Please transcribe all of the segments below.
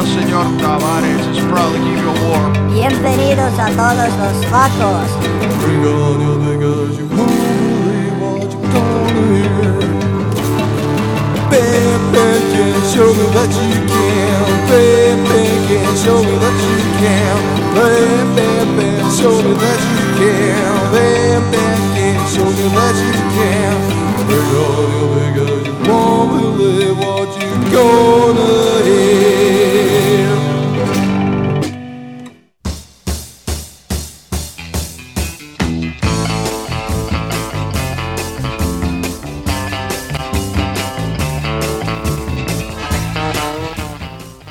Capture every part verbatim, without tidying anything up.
El Señor Tavares is probably keeping you warm. Bienvenidos a todos los flacos. Radio Ghoulie, what you gonna hear? Baby, can show me that you can. Baby, can show me that you can. Baby, show me that you can. Baby, can show me that you can. Radio Ghoulie, you won't believe what you gonna hear.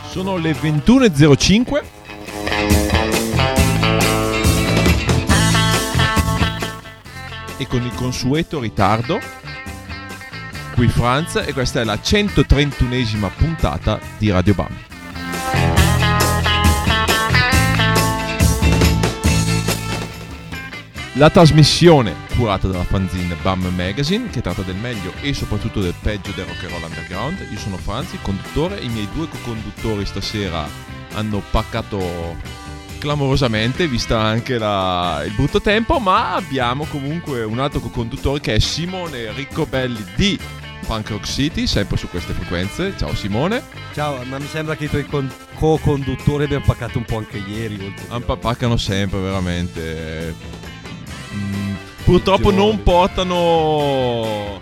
Sono le ventuno e zero cinque. E con il consueto ritardo, qui Franz, e questa è la centotrentunesima puntata di Radio B A M. La trasmissione curata dalla fanzine B A M Magazine, che tratta del meglio e soprattutto del peggio del rock and roll underground. Io sono Franz, il conduttore, e i miei due co-conduttori stasera hanno paccato clamorosamente, vista anche la... il brutto tempo, ma abbiamo comunque un altro co-conduttore che è Simone Riccobelli di Punk Rock City, sempre su queste frequenze. Ciao Simone. Ciao, ma mi sembra che i tuoi con- co-conduttori abbiano paccato un po' anche ieri. Ampa- paccano sempre, veramente. Purtroppo non portano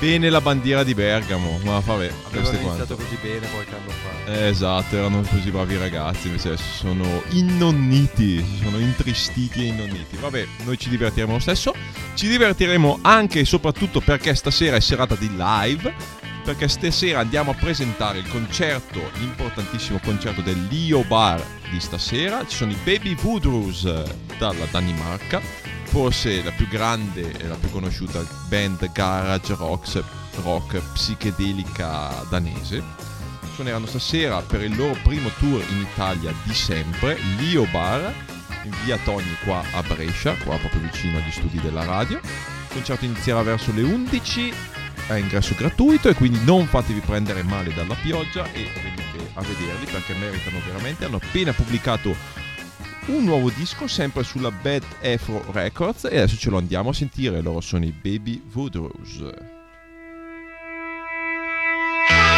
bene la bandiera di Bergamo, ma vabbè, avevano iniziato così bene qualche anno fa. Eh, esatto, erano così bravi ragazzi, invece sono innonniti, sono intristiti e innonniti. Vabbè, noi ci divertiremo lo stesso, ci divertiremo anche e soprattutto perché stasera è serata di live, perché stasera andiamo a presentare il concerto, l'importantissimo concerto del Leo Bar di stasera. Ci sono i Baby Woodrose dalla Danimarca, forse la più grande e la più conosciuta band garage rock, rock psichedelica danese. Suoneranno stasera per il loro primo tour in Italia di sempre, Leo Bar, in via Togni qua a Brescia, qua proprio vicino agli studi della radio. Il concerto inizierà verso le undici, è ingresso gratuito e quindi non fatevi prendere male dalla pioggia e venite a vederli perché meritano veramente. Hanno appena pubblicato un nuovo disco sempre sulla Bad Afro Records e adesso ce lo andiamo a sentire. Loro sono i Baby Woodrose. I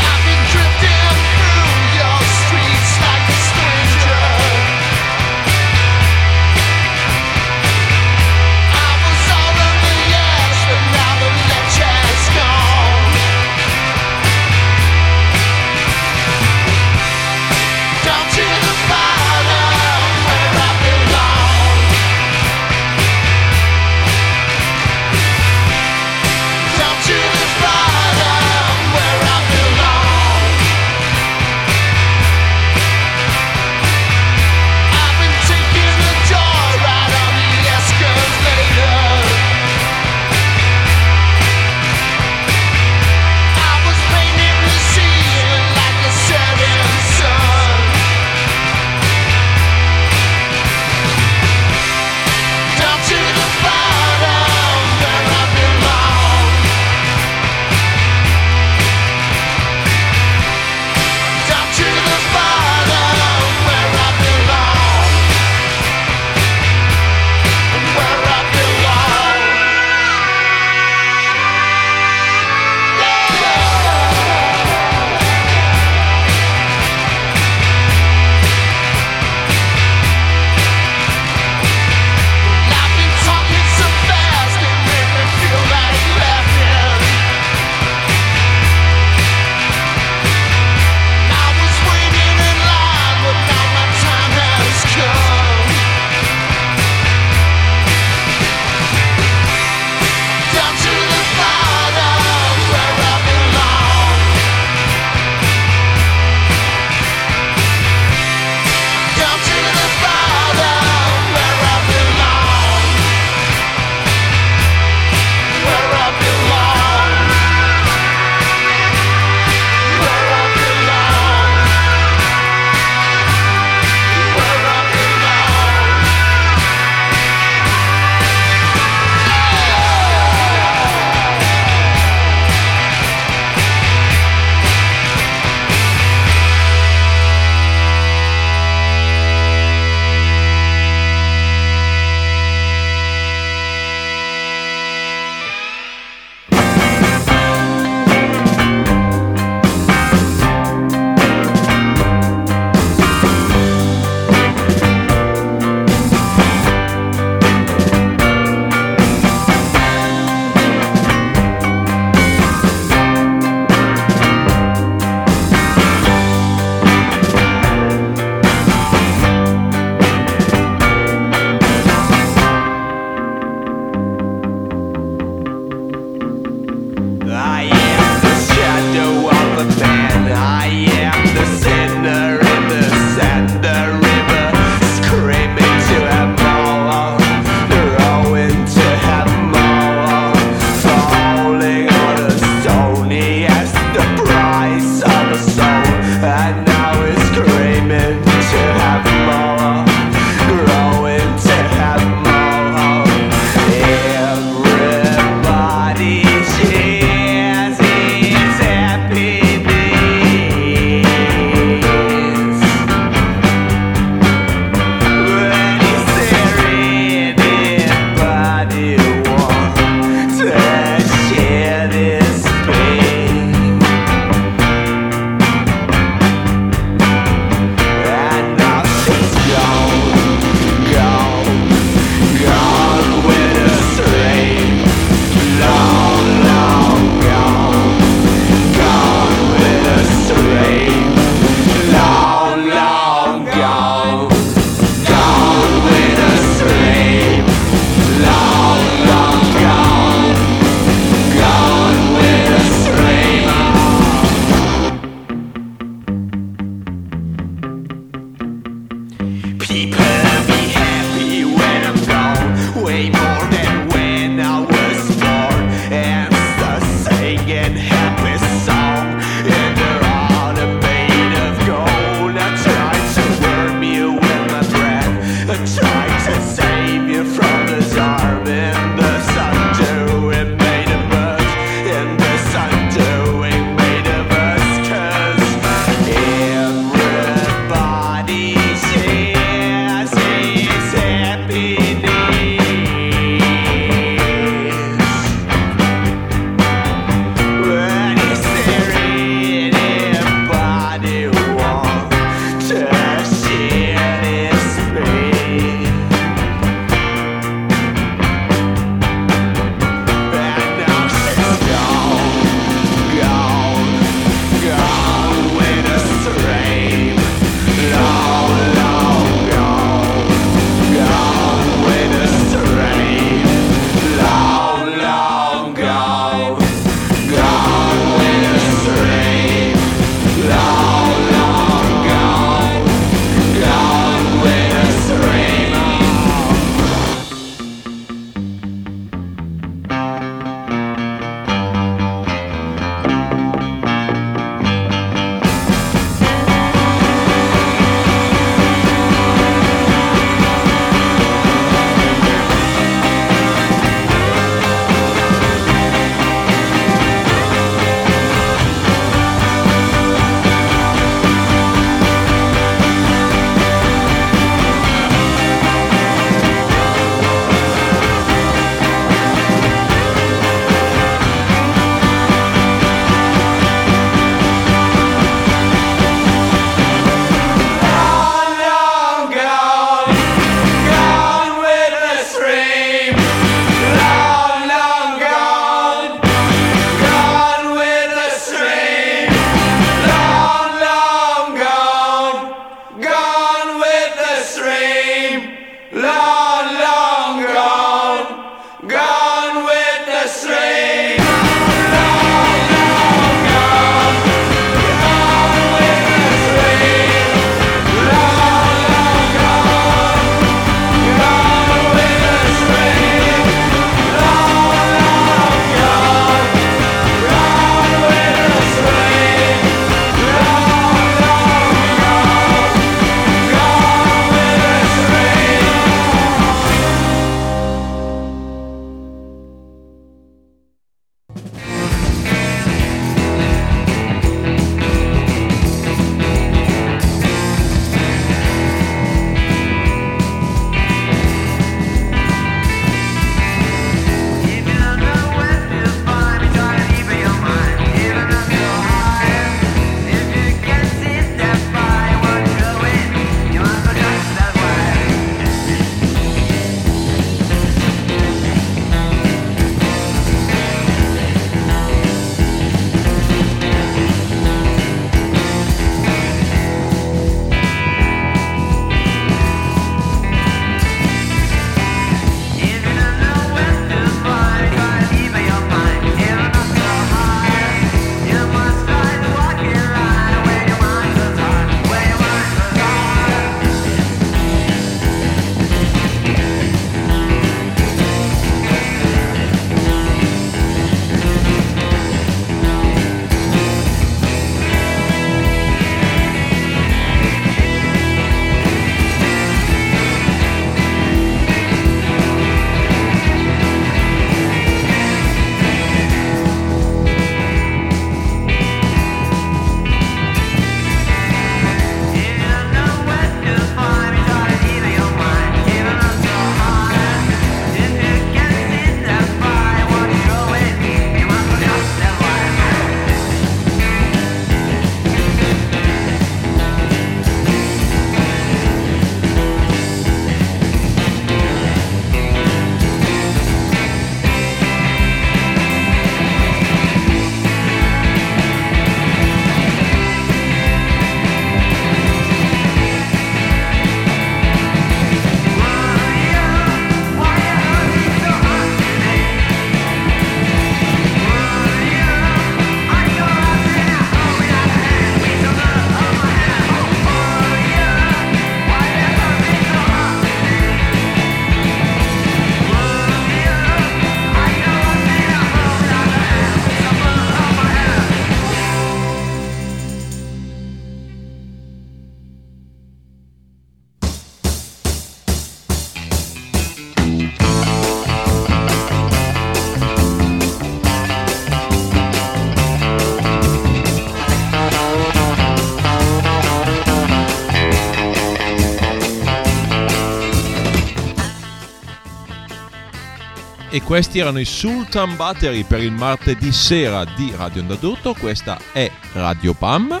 e questi erano i Sultan Battery per il martedì sera di Radio Andadotto. Questa è Radio B A M.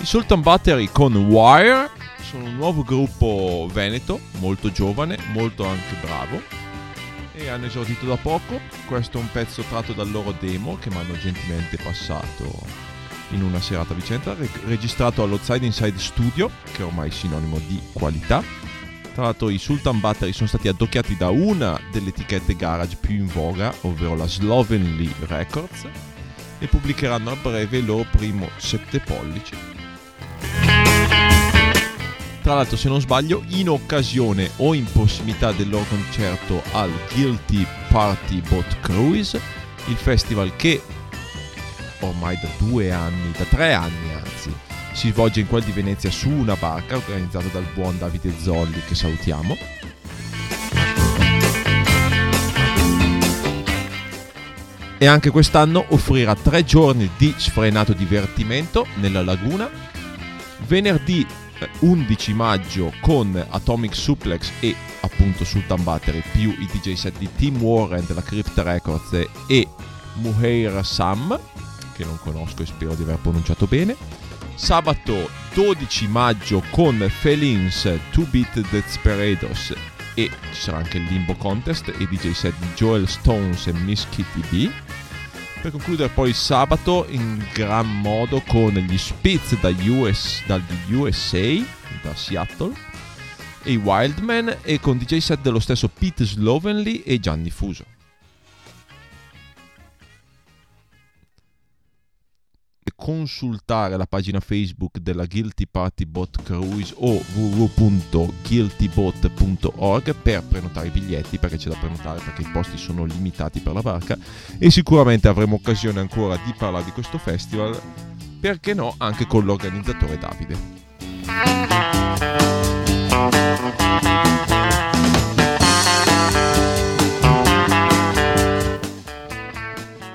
I Sultan Battery con Wire sono un nuovo gruppo veneto, molto giovane, molto anche bravo, e hanno esordito da poco. Questo è un pezzo tratto dal loro demo che mi hanno gentilmente passato in una serata vicenda, registrato all'Outside Inside Studio, che è ormai sinonimo di qualità. Tra l'altro i Sultan Battery sono stati addocchiati da una delle etichette garage più in voga, ovvero la Slovenly Records, e pubblicheranno a breve il loro primo sette pollici. Tra l'altro, se non sbaglio, in occasione o in prossimità del loro concerto al Guilty Party Boat Cruise, il festival che ormai da due anni, da tre anni anzi, si svolge in quel di Venezia su una barca, organizzata dal buon Davide Zolli, che salutiamo. E anche quest'anno offrirà tre giorni di sfrenato divertimento nella laguna. Venerdì undici maggio con Atomic Suplex e appunto Sultan Battery, più i D J set di Tim Warren della Crypt Records e Muheir Sam, che non conosco e spero di aver pronunciato bene. Sabato dodici maggio con Felines, Two Beat Desperados, e ci sarà anche il Limbo Contest e D J set di Joel Stones e Miss Kitty B. Per concludere poi sabato in gran modo con gli Spitz dagli U S, dagli U S A, da Seattle, e i Wildman, e con D J set dello stesso Pete Slovenly e Gianni Fuso. Consultare la pagina Facebook della Guilty Party Boat Cruise o w w w punto guilty boat punto org per prenotare i biglietti, perché c'è da prenotare, perché i posti sono limitati per la barca, e sicuramente avremo occasione ancora di parlare di questo festival, perché no, anche con l'organizzatore Davide.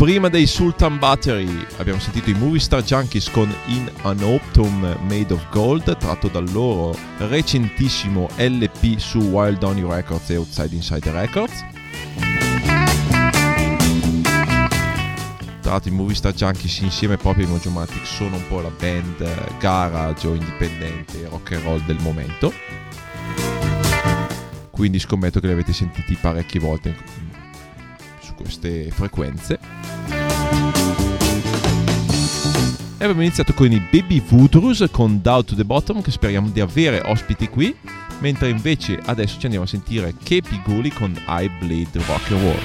Prima dei Sultan Battery abbiamo sentito i Movie Star Junkies con In an Autumn Made of Gold, tratto dal loro recentissimo L P su Wild Honey Records e Outside Inside Records. Tra l'altro i Movie Star Junkies insieme proprio ai Mojomatic sono un po' la band garage o indipendente rock and roll del momento, quindi scommetto che li avete sentiti parecchie volte su queste frequenze. E abbiamo iniziato con i Baby Woodrose con Down to the Bottom, che speriamo di avere ospiti qui, mentre invece adesso ci andiamo a sentire Kepi Ghoulie con I Bleed Rock and Roll.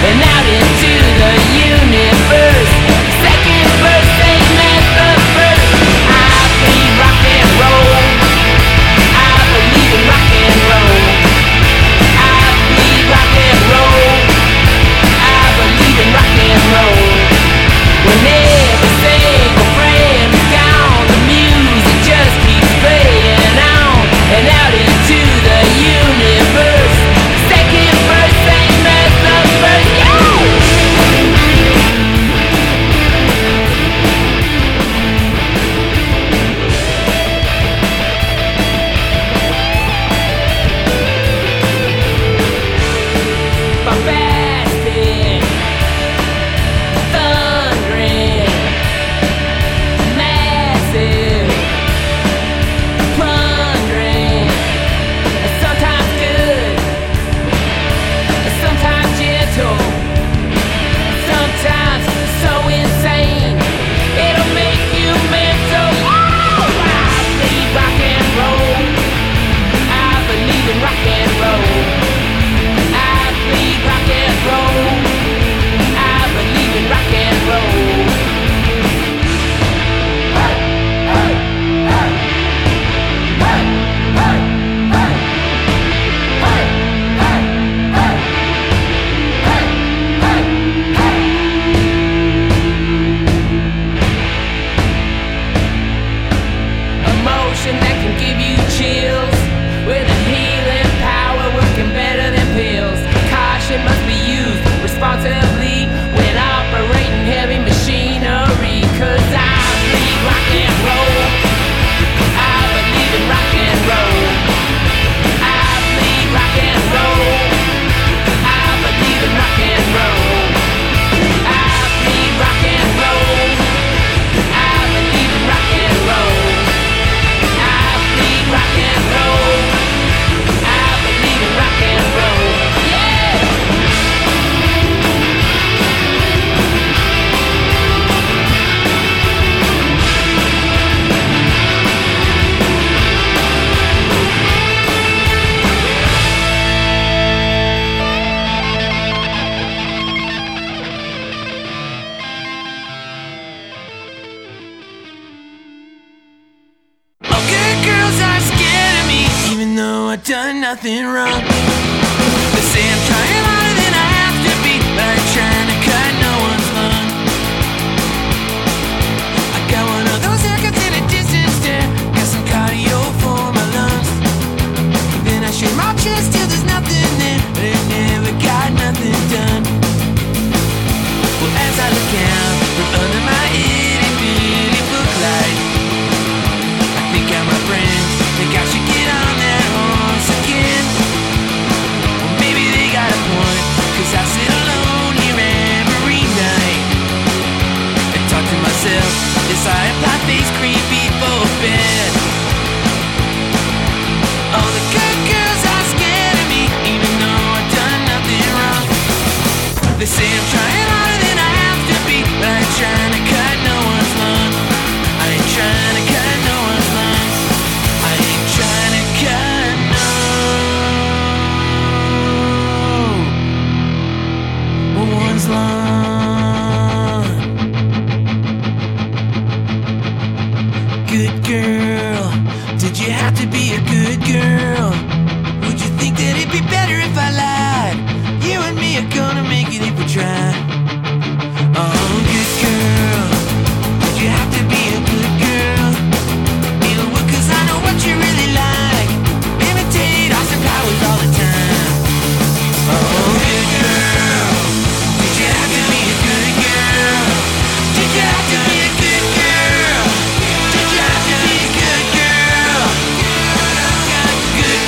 And out in know I've done nothing wrong. They say I'm trying harder than I have to be, but I'm trying to cut no one's lung. I got one of those haircuts in a distant stare, got some cardio for my lungs. Then I shake my chest till there's nothing there, but it never got nothing done. Well, as I look out from under my itty bitty book light, I think I'm my friend. Think I should get on their horse again. Well, maybe they got a point, cause I sit alone here every night and talk to myself as I apply these creepy bullpen. All the good girls are scared of me, even though I've done nothing wrong. They say I'm trying harder than I have to be, but I'm trying to cut no one's lung. I ain't trying to cut no one's lung. Good girl, did you have to be a good girl? Would you think that it'd be better if I lied? You and me are gonna make it if we try. Oh, good girl, did you have to be a good girl? Deal with, cause I know what you really like. Imitate Austin Powers all the time. Oh, good girl, did you have to be a good girl? Did you have to be a good girl? Did you have to be a good girl? Good, good, good.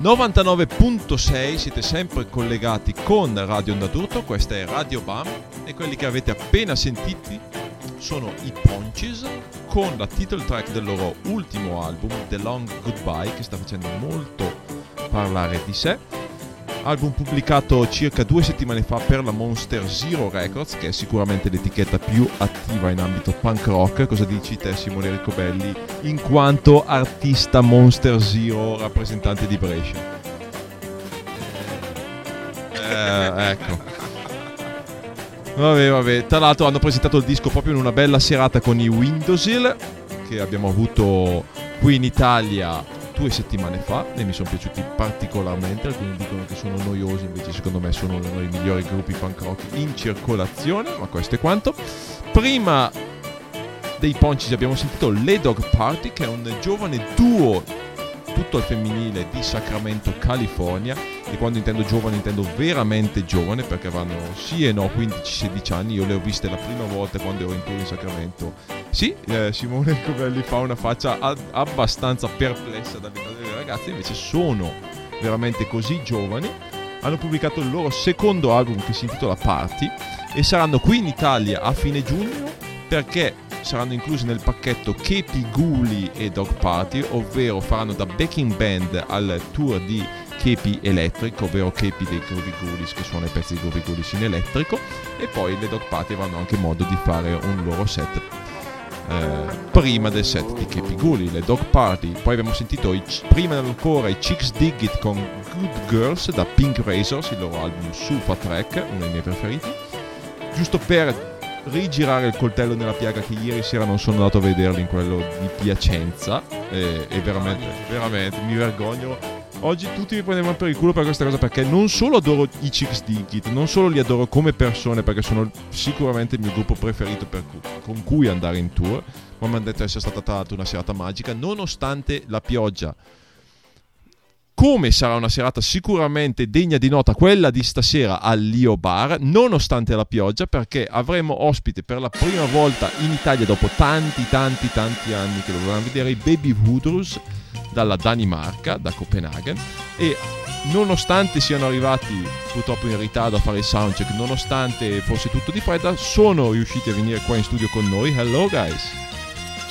novantanove virgola sei, siete sempre collegati con Radio Andadotto, questa è Radio B A M e quelli che avete appena sentiti sono i Punches con la title track del loro ultimo album, The Long Goodbye, che sta facendo molto parlare di sé. Album pubblicato circa due settimane fa per la Monster Zero Records, che è sicuramente l'etichetta più attiva in ambito punk rock. Cosa dici te, Simone Riccobelli, in quanto artista Monster Zero rappresentante di Brescia? Eh, ecco. Vabbè, vabbè. Tra l'altro hanno presentato il disco proprio in una bella serata con i Windowsill, che abbiamo avuto qui in Italia due settimane fa e mi sono piaciuti particolarmente. Alcuni dicono che sono noiosi, invece secondo me sono uno dei migliori gruppi punk rock in circolazione, ma questo è quanto. Prima dei Poncis abbiamo sentito Le Dog Party, che è un giovane duo tutto al femminile di Sacramento, California, e quando intendo giovane intendo veramente giovane, perché vanno sì e no quindici sedici anni. Io le ho viste la prima volta quando ero in tour in Sacramento. Sì, eh, Simone Riccobelli fa una faccia ad, abbastanza perplessa dall'età delle ragazze, invece sono veramente così giovani. Hanno pubblicato il loro secondo album che si intitola Party e saranno qui in Italia a fine giugno, perché saranno inclusi nel pacchetto Kepi Ghoulie e Dog Party, ovvero faranno da backing band al tour di Kepi Electric, ovvero Kepi dei Groovy Ghoulies, che suona i pezzi di Groovy Ghoulies in elettrico, e poi le Dog Party avranno anche modo di fare un loro set eh, prima del set di Kepi Ghoulie, le Dog Party. Poi abbiamo sentito i, prima ancora i Chicks Dig It con Good Girls da Pink Razors, il loro album Sufa Track, uno dei miei preferiti, giusto per rigirare il coltello nella piaga che ieri sera non sono andato a vederli in quello di Piacenza e, e veramente, veramente mi vergogno. Oggi tutti mi prendevano per il culo per questa cosa, perché non solo adoro i Chicks Dig It, non solo li adoro come persone, perché sono sicuramente il mio gruppo preferito per cu- con cui andare in tour, ma mi hanno detto essere stata tra l'altro una serata magica nonostante la pioggia. Come sarà una serata sicuramente degna di nota quella di stasera al Leo Bar, nonostante la pioggia, perché avremo ospite per la prima volta in Italia dopo tanti tanti tanti anni che dovevamo vedere i Baby Woodrose dalla Danimarca, da Copenaghen, e nonostante siano arrivati purtroppo in ritardo a fare il soundcheck, nonostante fosse tutto di fredda, sono riusciti a venire qua in studio con noi. Hello guys!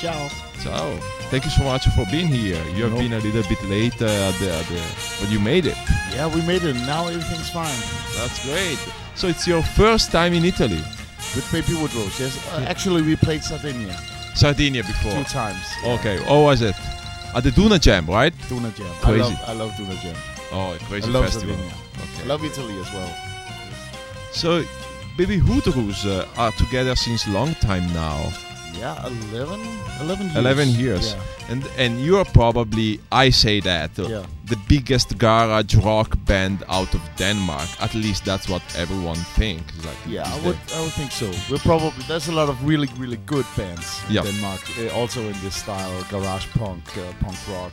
Ciao! Ciao, thank you so much for being here. You have no. been a little bit late, uh, at the, at the, but you made it. Yeah, we made it. Now everything's fine. That's great. So it's your first time in Italy? With Baby Woodrose, yes. Uh, actually, we played Sardinia. Sardinia before? Two times. Yeah. Okay, how was it? At the Duna Jam, right? Duna Jam. Crazy. I love, I love Duna Jam. Oh, a crazy I love festival. Sardinia. Okay. I love Italy as well. So, Baby Woodrose uh, are together since long time now. Yeah, eleven, eleven years. eleven years. Yeah. And and you are probably, I say that, yeah. the biggest garage rock band out of Denmark. At least that's what everyone thinks. Like yeah, I would, I would think so. We're probably, there's a lot of really, really good bands in yeah. Denmark, uh, also in this style, garage punk, uh, punk rock.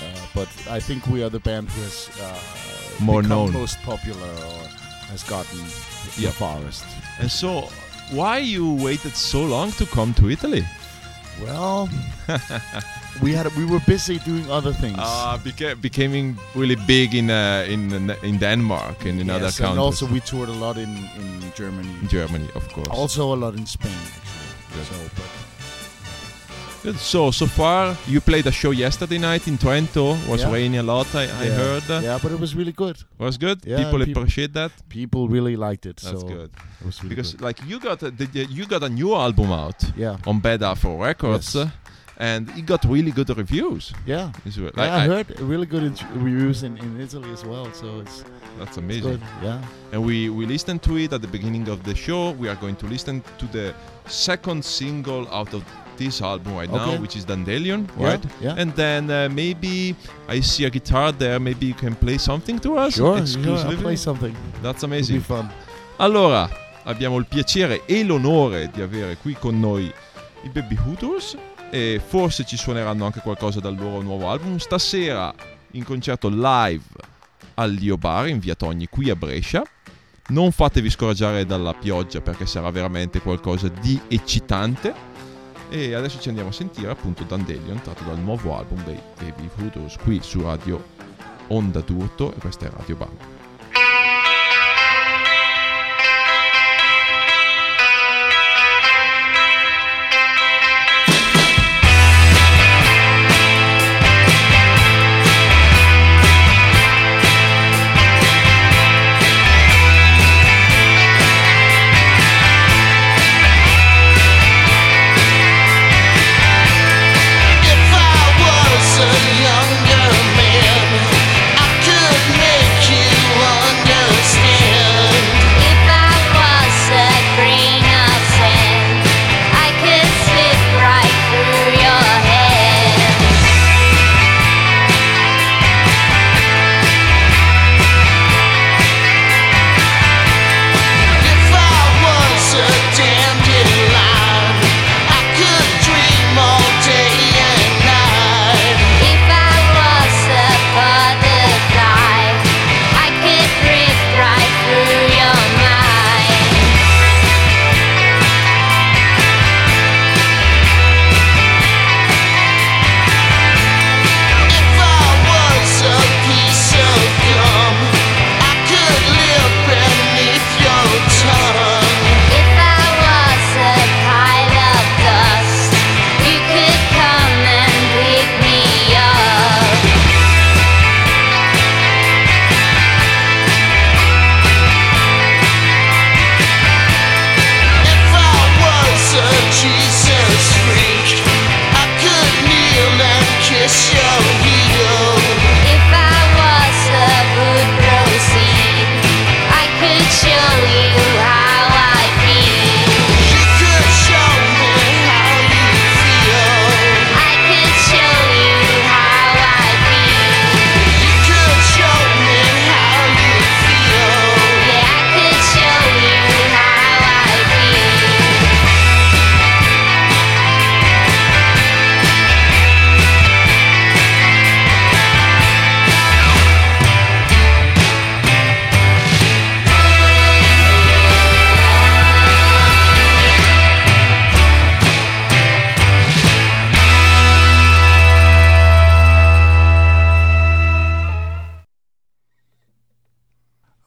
Uh, but I think we are the band who has uh, more known, most popular, or has gotten yeah. the farthest. And so, why you waited so long to come to Italy? Well, we had we were busy doing other things. Uh beca- becoming really big in uh, in in Denmark and in yes, other countries. And also we toured a lot in, in Germany. Germany, of course. Also a lot in Spain. Actually. So, but Good. so so far you played a show yesterday night in Trento. It was yeah. raining a lot. I, yeah. I heard that. Yeah, but it was really good. It was good. Yeah, people peop- appreciate that. People really liked it. That's so good. It was really because good. like you got a, the, you got a new album out. Yeah. On Bad Afro Records, yes. and it got really good reviews. Yeah. Like yeah I, I heard really good in- reviews in, in Italy as well. So it's that's amazing. It's good. Yeah. And we we listened to it at the beginning of the show. We are going to listen to the second single out of this album right okay. now, which is Dandelion, yeah, right? Yeah. And then uh, maybe I see a guitar there. Maybe you can play something to us? Sure, exclusively. Yeah, I'll play something. That's amazing. It'll be fun. Allora, abbiamo il piacere e l'onore di avere qui con noi i Baby Hooters e forse ci suoneranno anche qualcosa dal loro nuovo album. Stasera in concerto live al Leo Bar in Via Togni qui a Brescia. Non fatevi scoraggiare dalla pioggia, perché sarà veramente qualcosa di eccitante. E adesso ci andiamo a sentire appunto Dandelion, tratto dal nuovo album dei Baby Woodrose qui su Radio Onda d'Urto e questa è Radio B A M.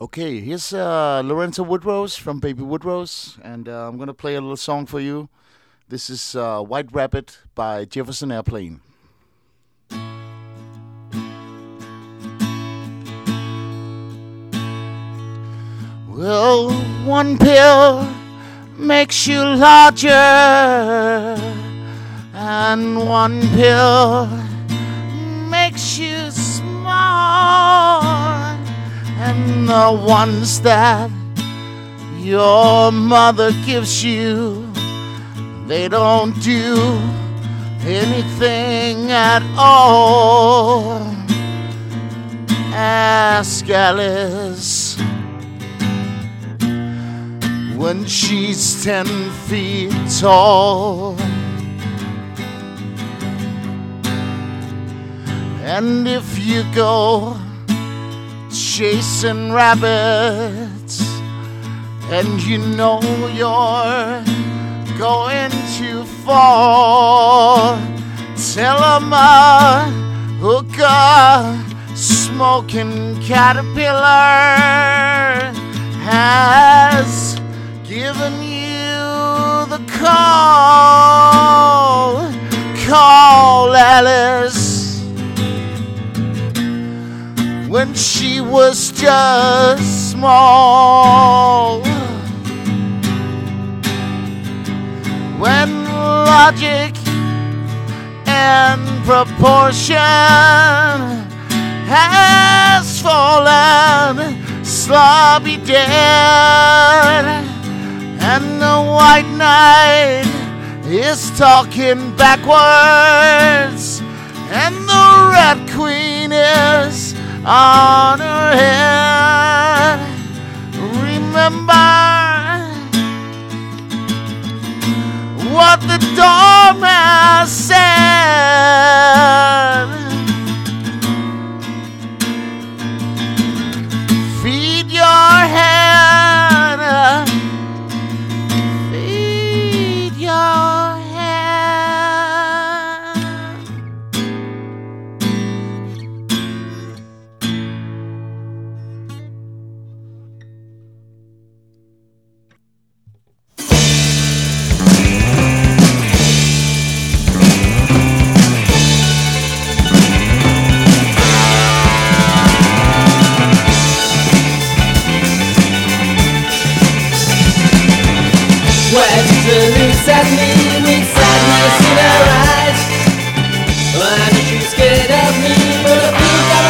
Okay, here's uh, Lorenzo Woodrose from Baby Woodrose, and uh, I'm going to play a little song for you. This is uh, White Rabbit by Jefferson Airplane. Well, one pill makes you larger, and one pill makes you small. And the ones that your mother gives you, they don't do anything at all. Ask Alice when she's ten feet tall. And if you go chasing rabbits, and you know you're going to fall, tell 'em a hookah smoking caterpillar has given you the call. Call Alice when she was just small, when logic and proportion has fallen sloppy dead, and the white knight is talking backwards, and the red queen is on her head. Remember what the dormouse said. Feed your head, feed your Scared of falling down.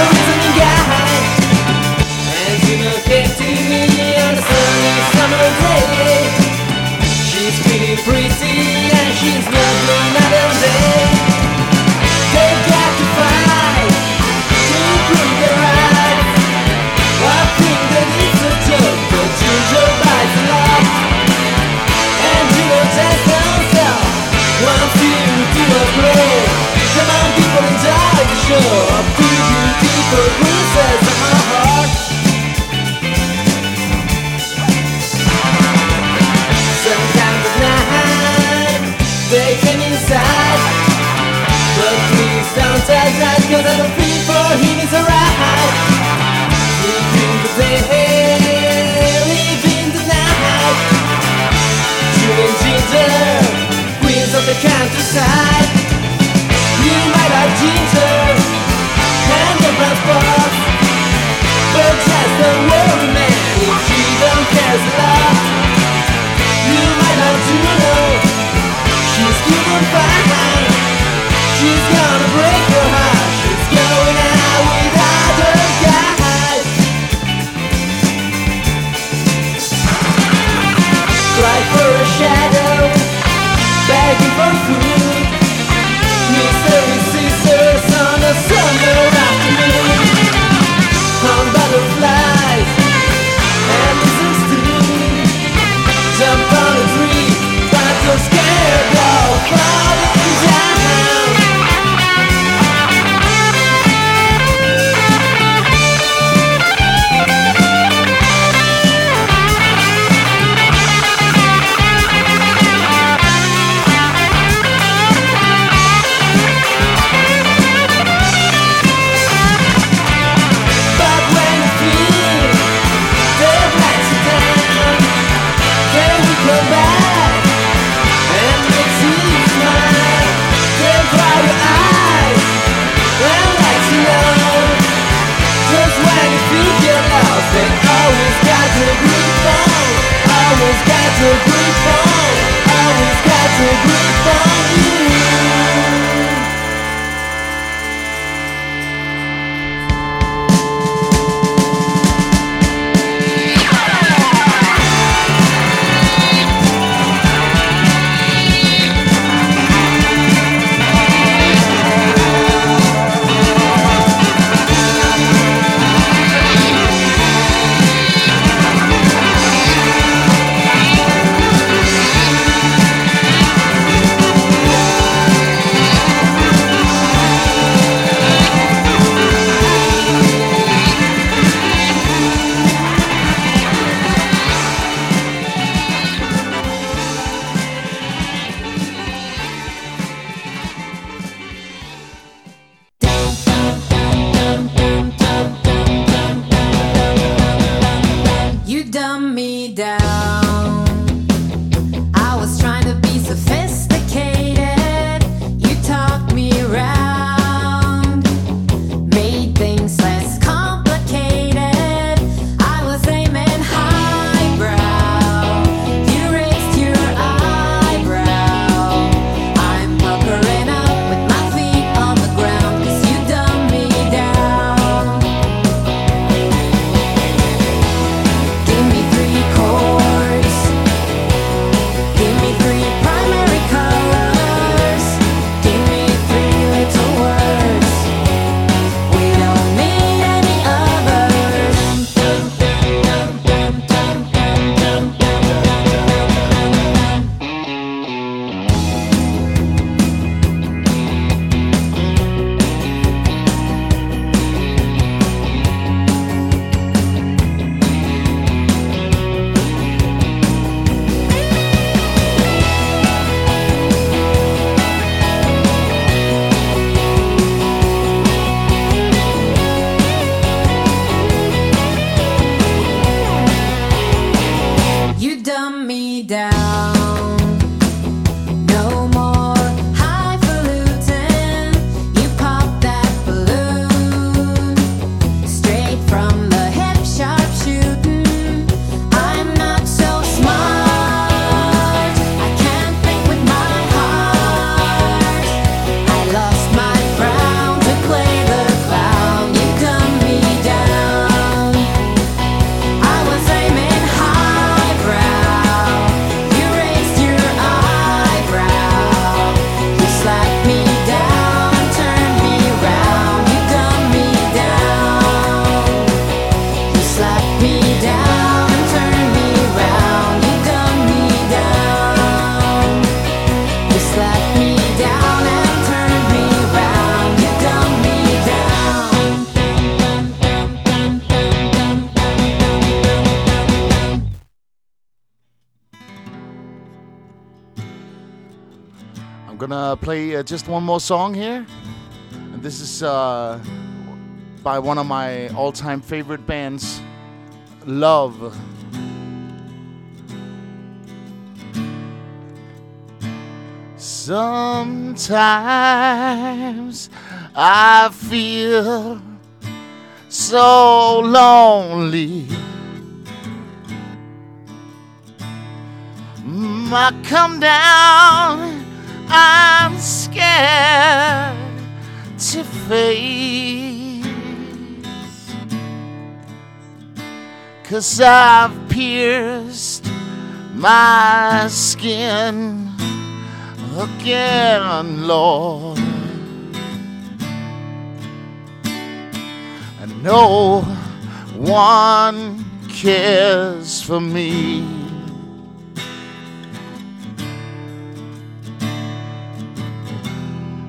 gonna play uh, just one more song here. And this is uh, by one of my all-time favorite bands, Love. Sometimes I feel so lonely. I come down, I'm scared to face, 'cause I've pierced my skin again, Lord. And no one cares for me.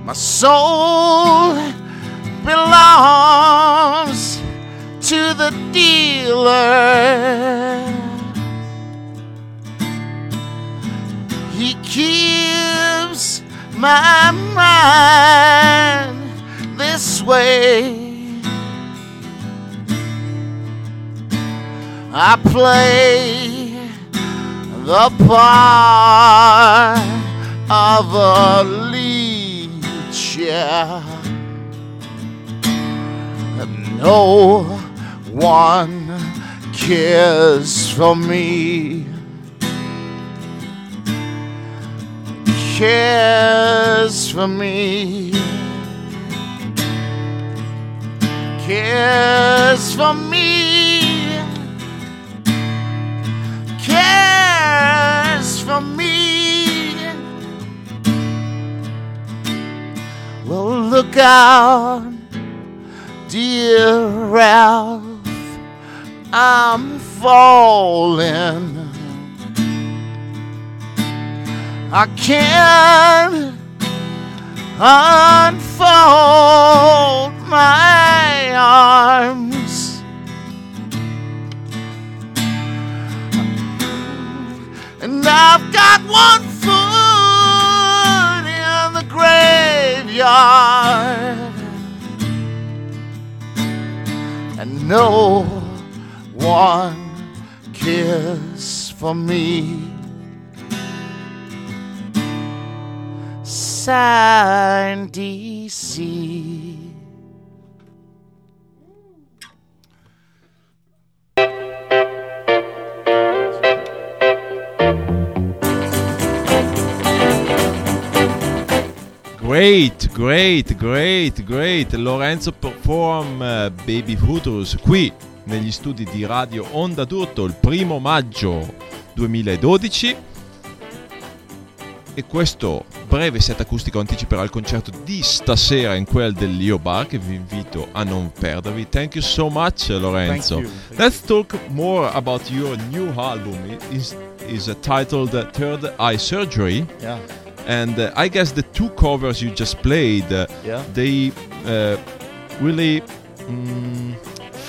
My soul belongs to the dealer. He keeps my mind this way. I play the part of a leader. Yeah, and no one cares for me, cares for me, cares for me, cares for me. Well, look out, dear Ralph, I'm falling. I can't unfold my arms. And I've got one foot in the grave yard, and no one cares for me. Signed D C. Great, great, great, great. Lorenzo perform uh, Baby Woodrose qui negli studi di Radio Andadotto il primo maggio duemiladodici, e questo breve set acustico anticiperà il concerto di stasera in quel del Leo Bar, che vi invito a non perdervi. Thank you so much, Lorenzo. Thank you. Thank Let's talk more about your new album. It is, is titled Third Eye Surgery. Yeah. And uh, I guess the two covers you just played, uh, yeah. they uh, really mm,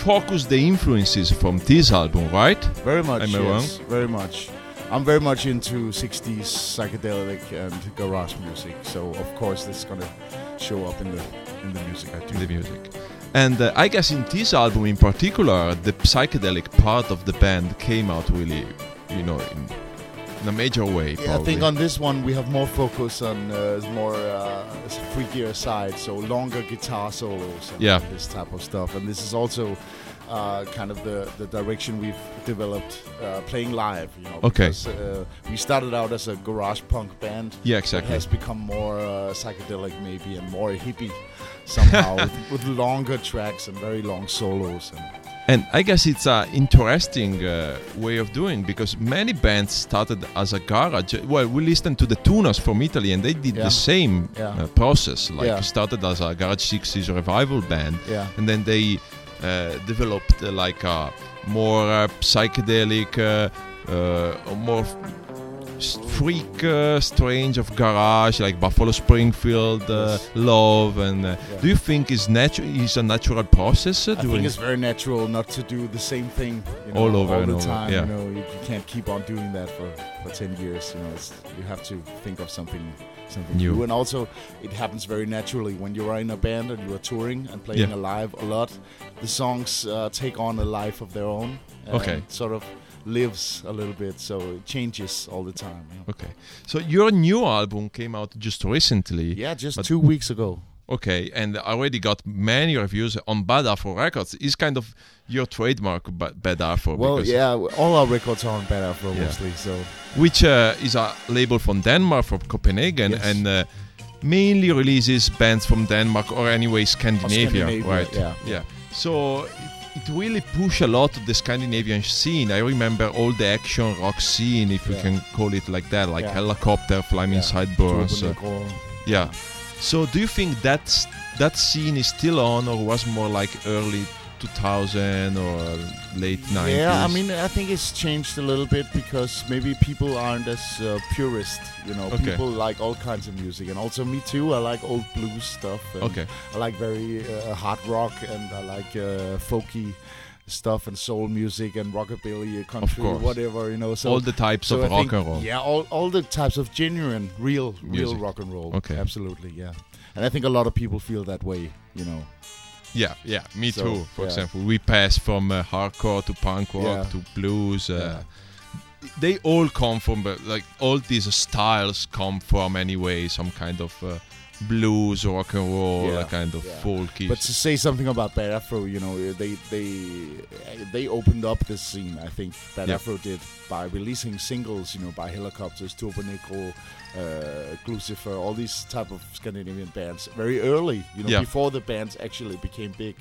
focus the influences from this album, right? Very much. Am I yes, wrong? Very much. I'm very much into sixties psychedelic and garage music, so of course this is gonna show up in the in the music I do. The music. And uh, I guess in this album in particular, the psychedelic part of the band came out really, you know. In, in a major way, probably. Yeah, I think on this one we have more focus on uh, more uh, freakier side, so longer guitar solos and yeah. this type of stuff. And this is also uh, kind of the, the direction we've developed uh, playing live. You know, okay. Because, uh, we started out as a garage punk band. Yeah, exactly. It has become more uh, psychedelic maybe and more hippie somehow with, with longer tracks and very long solos. And And I guess it's an interesting uh, way of doing, because many bands started as a garage. Well, we listened to the Tunas from Italy, and they did yeah. the same yeah. uh, process. Like yeah. started as a garage sixties revival band, yeah. and then they uh, developed uh, like a more uh, psychedelic, uh, uh, more f- freak, uh, strange of garage, like Buffalo Springfield, uh, yes. Love, and uh, yeah. do you think is natural? Is a natural process? Uh, I think it's very natural not to do the same thing you know, all over all and the over. time. Yeah. You know, you, you can't keep on doing that for, for ten years. You know, it's, you have to think of something something new. new. And also, it happens very naturally when you are in a band and you are touring and playing yeah. live a lot. The songs uh, take on a life of their own. Okay. Sort of lives a little bit, so it changes all the time. Yeah. Okay. So your new album came out just recently. Yeah, just two weeks ago. Okay, and I already got many reviews on Bad Afro Records. It's kind of your trademark, Bad Afro. Well, yeah, all our records are on Bad Afro yeah. mostly. So, which uh, is a label from Denmark, from Copenhagen, yes. and uh, mainly releases bands from Denmark or anyway Scandinavia, or Scandinavia right? Yeah. yeah. So it really pushed a lot of the Scandinavian scene. I remember all the action rock scene, if yeah. you can call it like that, like yeah. Helicopter, Flaming yeah. Sideburns. Uh, yeah. So do you think that that scene is still on, or was more like early two thousand or late nineties? Yeah, I mean, I think it's changed a little bit because maybe people aren't as uh, purist, you know. Okay. People like all kinds of music, and also me too. I like old blues stuff. And okay. I like very uh, hard rock, and I like uh, folky stuff and soul music and rockabilly, country, whatever, you know. So all the types so of I rock think, and roll. Yeah, all, all the types of genuine, real, music. real rock and roll. Okay, absolutely, yeah. And I think a lot of people feel that way, you know. Yeah, yeah, me so, too. For yeah. example, we pass from uh, hardcore to punk rock yeah. to blues. Uh, yeah. They all come from uh, like all these styles come from anyway some kind of. Uh, Blues, rock and roll, yeah, a kind of yeah. folky. But to say something about Bad Afro, you know, they they they opened up this scene. I think Bad yeah. Afro did by releasing singles, you know, by Helicopters, Turbo Negro, uh, Glucifer, all these type of Scandinavian bands very early, you know, yeah. before the bands actually became big.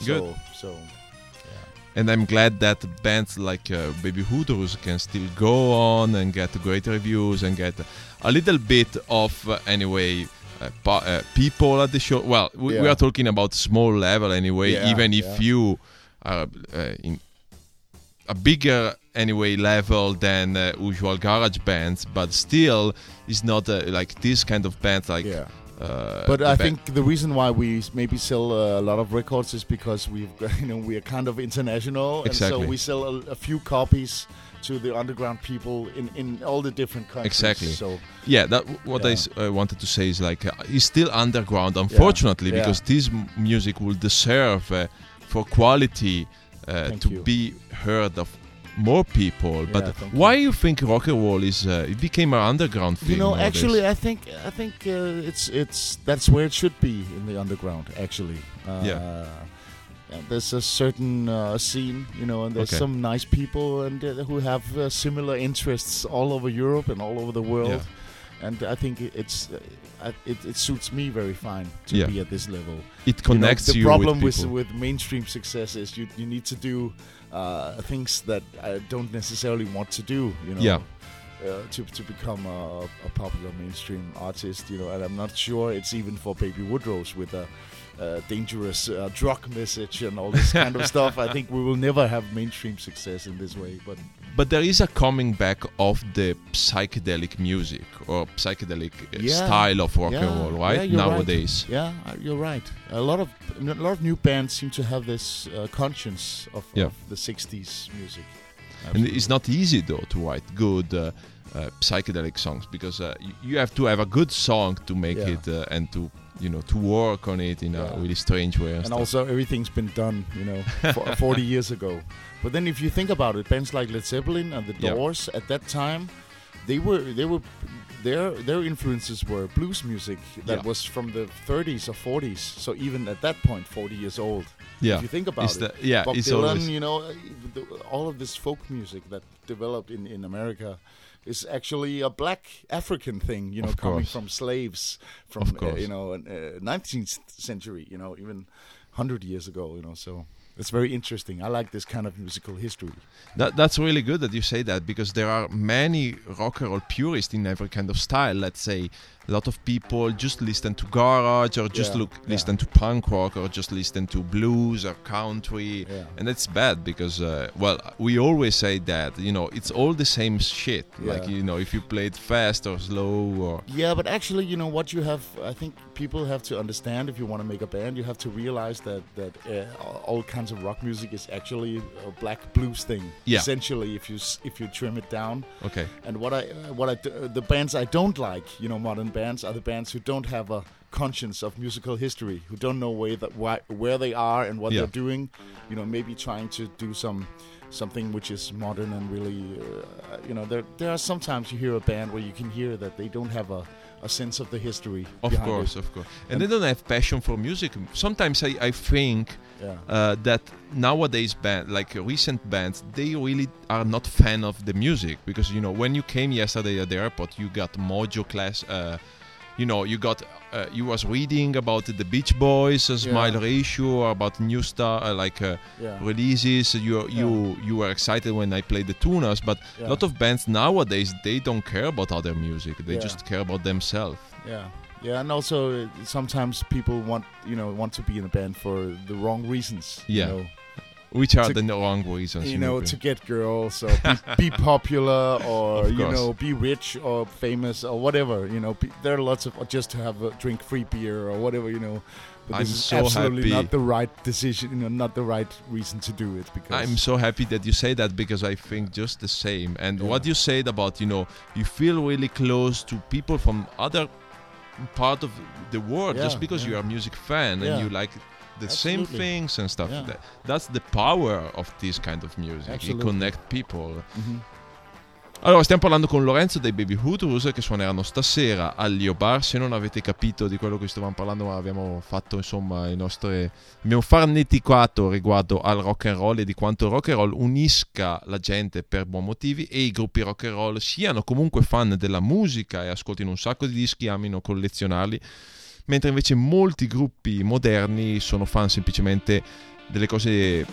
So, Good. So. Yeah. And I'm glad that bands like uh, Baby Woodrose can still go on and get great reviews and get a little bit of uh, anyway. Uh, pa- uh, people at the show. Well, we, yeah. we are talking about small level anyway. Yeah, even if yeah. you are uh, in a bigger anyway level than uh, usual garage bands, but still, it's not uh, like this kind of band like. Yeah. Uh, but I think the reason why we maybe sell uh, a lot of records is because we've you know we are kind of international, exactly. and so we sell a, a few copies to the underground people in, in all the different countries. Exactly. So yeah, that what yeah. I uh, wanted to say is like uh, it's still underground, unfortunately, yeah. because yeah. this m- music will deserve uh, for quality uh, to you. be heard of. More people, yeah, but why you. you think rock and roll is uh, it became an underground thing? You know, actually, days. I think I think uh, it's it's that's where it should be in the underground. Actually, uh, yeah. yeah, there's a certain uh, scene, you know, and there's okay. some nice people and uh, who have uh, similar interests all over Europe and all over the world. Yeah. And I think it's uh, it, it suits me very fine to yeah. be at this level. It connects you. Know, the you problem with, with with mainstream success is you you need to do uh, things that I don't necessarily want to do. You know, yeah. uh, to to become a, a popular mainstream artist. You know, and I'm not sure it's even for Baby Woodrose with a. Uh, dangerous uh, drug message and all this kind of stuff. I think we will never have mainstream success in this way. But but there is a coming back of the psychedelic music or psychedelic yeah. style of rock yeah. and roll, right? Yeah, nowadays. Right. Yeah, you're right. A lot of a lot of new bands seem to have this uh, conscience of, yeah. of the sixties music. Absolutely. And it's not easy though to write good uh, uh, psychedelic songs because uh, you have to have a good song to make yeah. it uh, and to. You know, to work on it in yeah. a really strange way. And, and also everything's been done, you know, for forty years ago. But then if you think about it, bands like Led Zeppelin and The Doors yeah. at that time, they were, they were, their their influences were blues music that yeah. was from the thirties or forties. So even at that point, forty years old, yeah. if you think about it's it. The, yeah, Bob it's Dylan, you know, all of this folk music that developed in, in America is actually a black African thing, you know, of coming course. From slaves from, uh, you know, uh, nineteenth century, you know, even one hundred years ago, you know, so it's very interesting. I like this kind of musical history. That, that's really good that you say that because there are many rock and roll purists in every kind of style. Let's say a lot of people just listen to garage or just yeah, look, yeah. listen to punk rock or just listen to blues or country. Yeah. And it's bad because, uh, well, we always say that, you know, it's all the same shit. Yeah. Like, you know, if you play it fast or slow or... Yeah, but actually, you know, what you have, I think people have to understand if you want to make a band, you have to realize that, that uh, all kinds of rock music is actually a black blues thing yeah. essentially if you if you trim it down. Okay. And what I what I the bands I don't like, you know, modern bands are the bands who don't have a conscience of musical history, who don't know where that why, where they are and what yeah. they're doing. You know, maybe trying to do some something which is modern and really, uh, you know, there there are sometimes you hear a band where you can hear that they don't have a, a sense of the history. Of course, it. of course, and, and they don't have passion for music. Sometimes I I think yeah. uh, that nowadays band like recent bands, they really are not fan of the music, because you know when you came yesterday at the airport, you got Mojo class. Uh, You know, you got, uh, you was reading about the Beach Boys, uh, Smile yeah. Ratio, about new star uh, like uh, yeah. releases. You you yeah. you were excited when I played the Tunas, but yeah. a lot of bands nowadays, they don't care about other music. They yeah. just care about themselves. Yeah, yeah, and also uh, sometimes people want you know want to be in a band for the wrong reasons. Yeah. You know? Which are the g- wrong reasons, you know, to get girls or be, be popular or, you know, be rich or famous or whatever, you know, be, there are lots of, or just to have a drink free beer or whatever, you know, but I'm this is so absolutely happy. Not the right decision, you know, not the right reason to do it. Because I'm so happy that you say that, because I think just the same. And yeah. what you said about, you know, you feel really close to people from other part of the world yeah, just because yeah. you are a music fan yeah. and you like the Absolutely. Same things and stuff. Yeah. That, that's the power of this kind of music. Absolutely. It connect people. Mm-hmm. Allora, stiamo parlando con Lorenzo dei Baby Woodrose, che suoneranno stasera al Leo Bar. Se non avete capito di quello che stavamo parlando, ma abbiamo fatto insomma i nostri abbiamo farneticato riguardo al rock and roll e di quanto il rock and roll unisca la gente per buoni motivi, e i gruppi rock and roll siano comunque fan della musica e ascoltino un sacco di dischi, amino collezionarli, mentre invece molti gruppi moderni sono fan semplicemente delle cose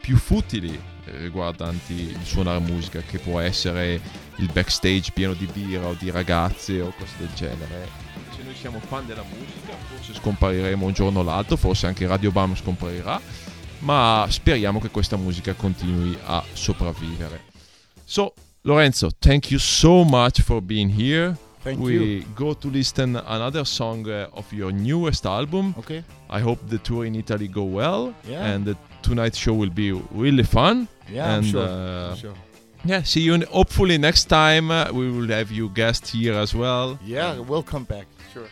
più futili riguardanti il suonare musica, che può essere il backstage pieno di birra o di ragazze o cose del genere. Se noi siamo fan della musica, forse scompariremo un giorno o l'altro, forse anche Radio B A M scomparirà, ma speriamo che questa musica continui a sopravvivere. So, Lorenzo, thank you so much for being here. Thank we you. Go to listen another song uh, of your newest album. Okay. I hope the tour in Italy go well. Yeah. And the tonight show will be really fun. Yeah, and, I'm sure. Uh, I'm sure. Yeah, see you. In, hopefully next time uh, we will have you guest here as well. Yeah, um, we'll come back. Sure.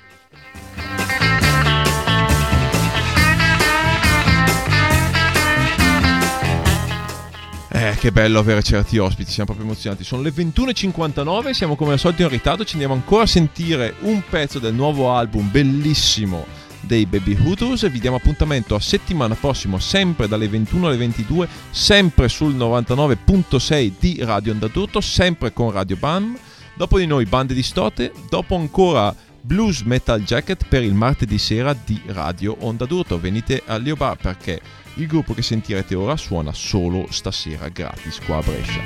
Eh, che bello avere certi ospiti, siamo proprio emozionati. Sono le ventuno e cinquantanove, siamo come al solito in ritardo, ci andiamo ancora a sentire un pezzo del nuovo album bellissimo dei Baby Woodrose. Vi diamo appuntamento a settimana prossima, sempre dalle ventuno alle ventidue, sempre sul novantanove virgola sei di Radio Andadotto, sempre con Radio B A M. Dopo di noi Bande Distote, dopo ancora Blues Metal Jacket per il martedì sera di Radio Andadotto. Venite al Leo Bar, perché il gruppo che sentirete ora suona solo stasera gratis qua a Brescia.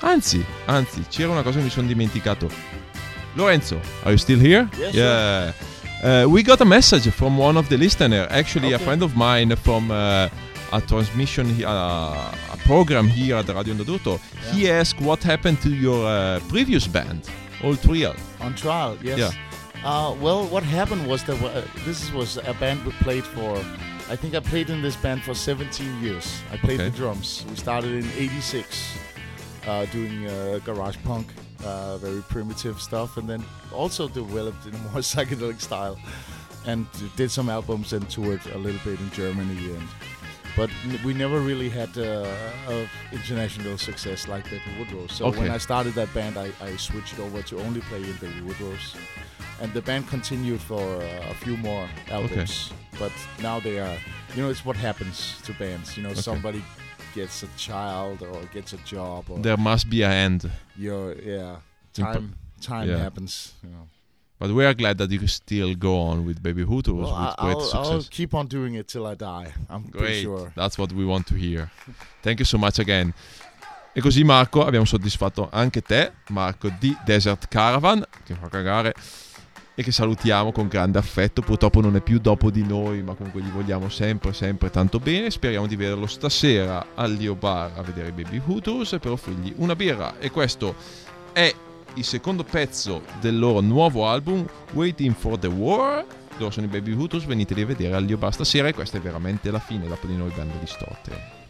Anzi, anzi, c'era una cosa che mi sono dimenticato. Lorenzo, are you still here? Yes, yeah. Uh, we got a message from one of the listeners. Actually, okay. a friend of mine from uh, a transmission, uh, a program here at Radio Andadotto. Yeah. He asked what happened to your uh, previous band, All Trial. On Trial, yes. Yeah. Uh, well, what happened was that uh, this was a band we played for, I think I played in this band for seventeen years. I played okay. the drums. We started in eighty-six uh, doing uh, garage punk, uh, very primitive stuff, and then also developed in a more psychedelic style and did some albums and toured a little bit in Germany. And But n- we never really had uh, a international success like Baby Woodrose. So okay. when I started that band, I, I switched over to only playing Baby Woodrose. And the band continued for uh, a few more albums. Okay. But now they are, you know, it's what happens to bands. You know, okay. somebody gets a child or gets a job. Or there must be an end. Your, yeah, time time yeah. happens, you know. But we are glad that you can still go on with Baby Woodrose well, with I'll, great success. I'll keep on doing it till I die, I'm Great. Pretty sure. That's what we want to hear. Thank you so much again. E così Marco, abbiamo soddisfatto anche te, Marco di Desert Caravan, che fa cagare, e che salutiamo con grande affetto. Purtroppo non è più dopo di noi, ma comunque gli vogliamo sempre sempre tanto bene. Speriamo di vederlo stasera al Leo Bar a vedere i Baby Woodrose per offrirgli una birra. E questo è il secondo pezzo del loro nuovo album, Waiting for the War. Loro sono i Baby Woodrose, veniteli a vedere al Leo Bar stasera, e questa è veramente la fine. Dopo di noi Bande Distorte.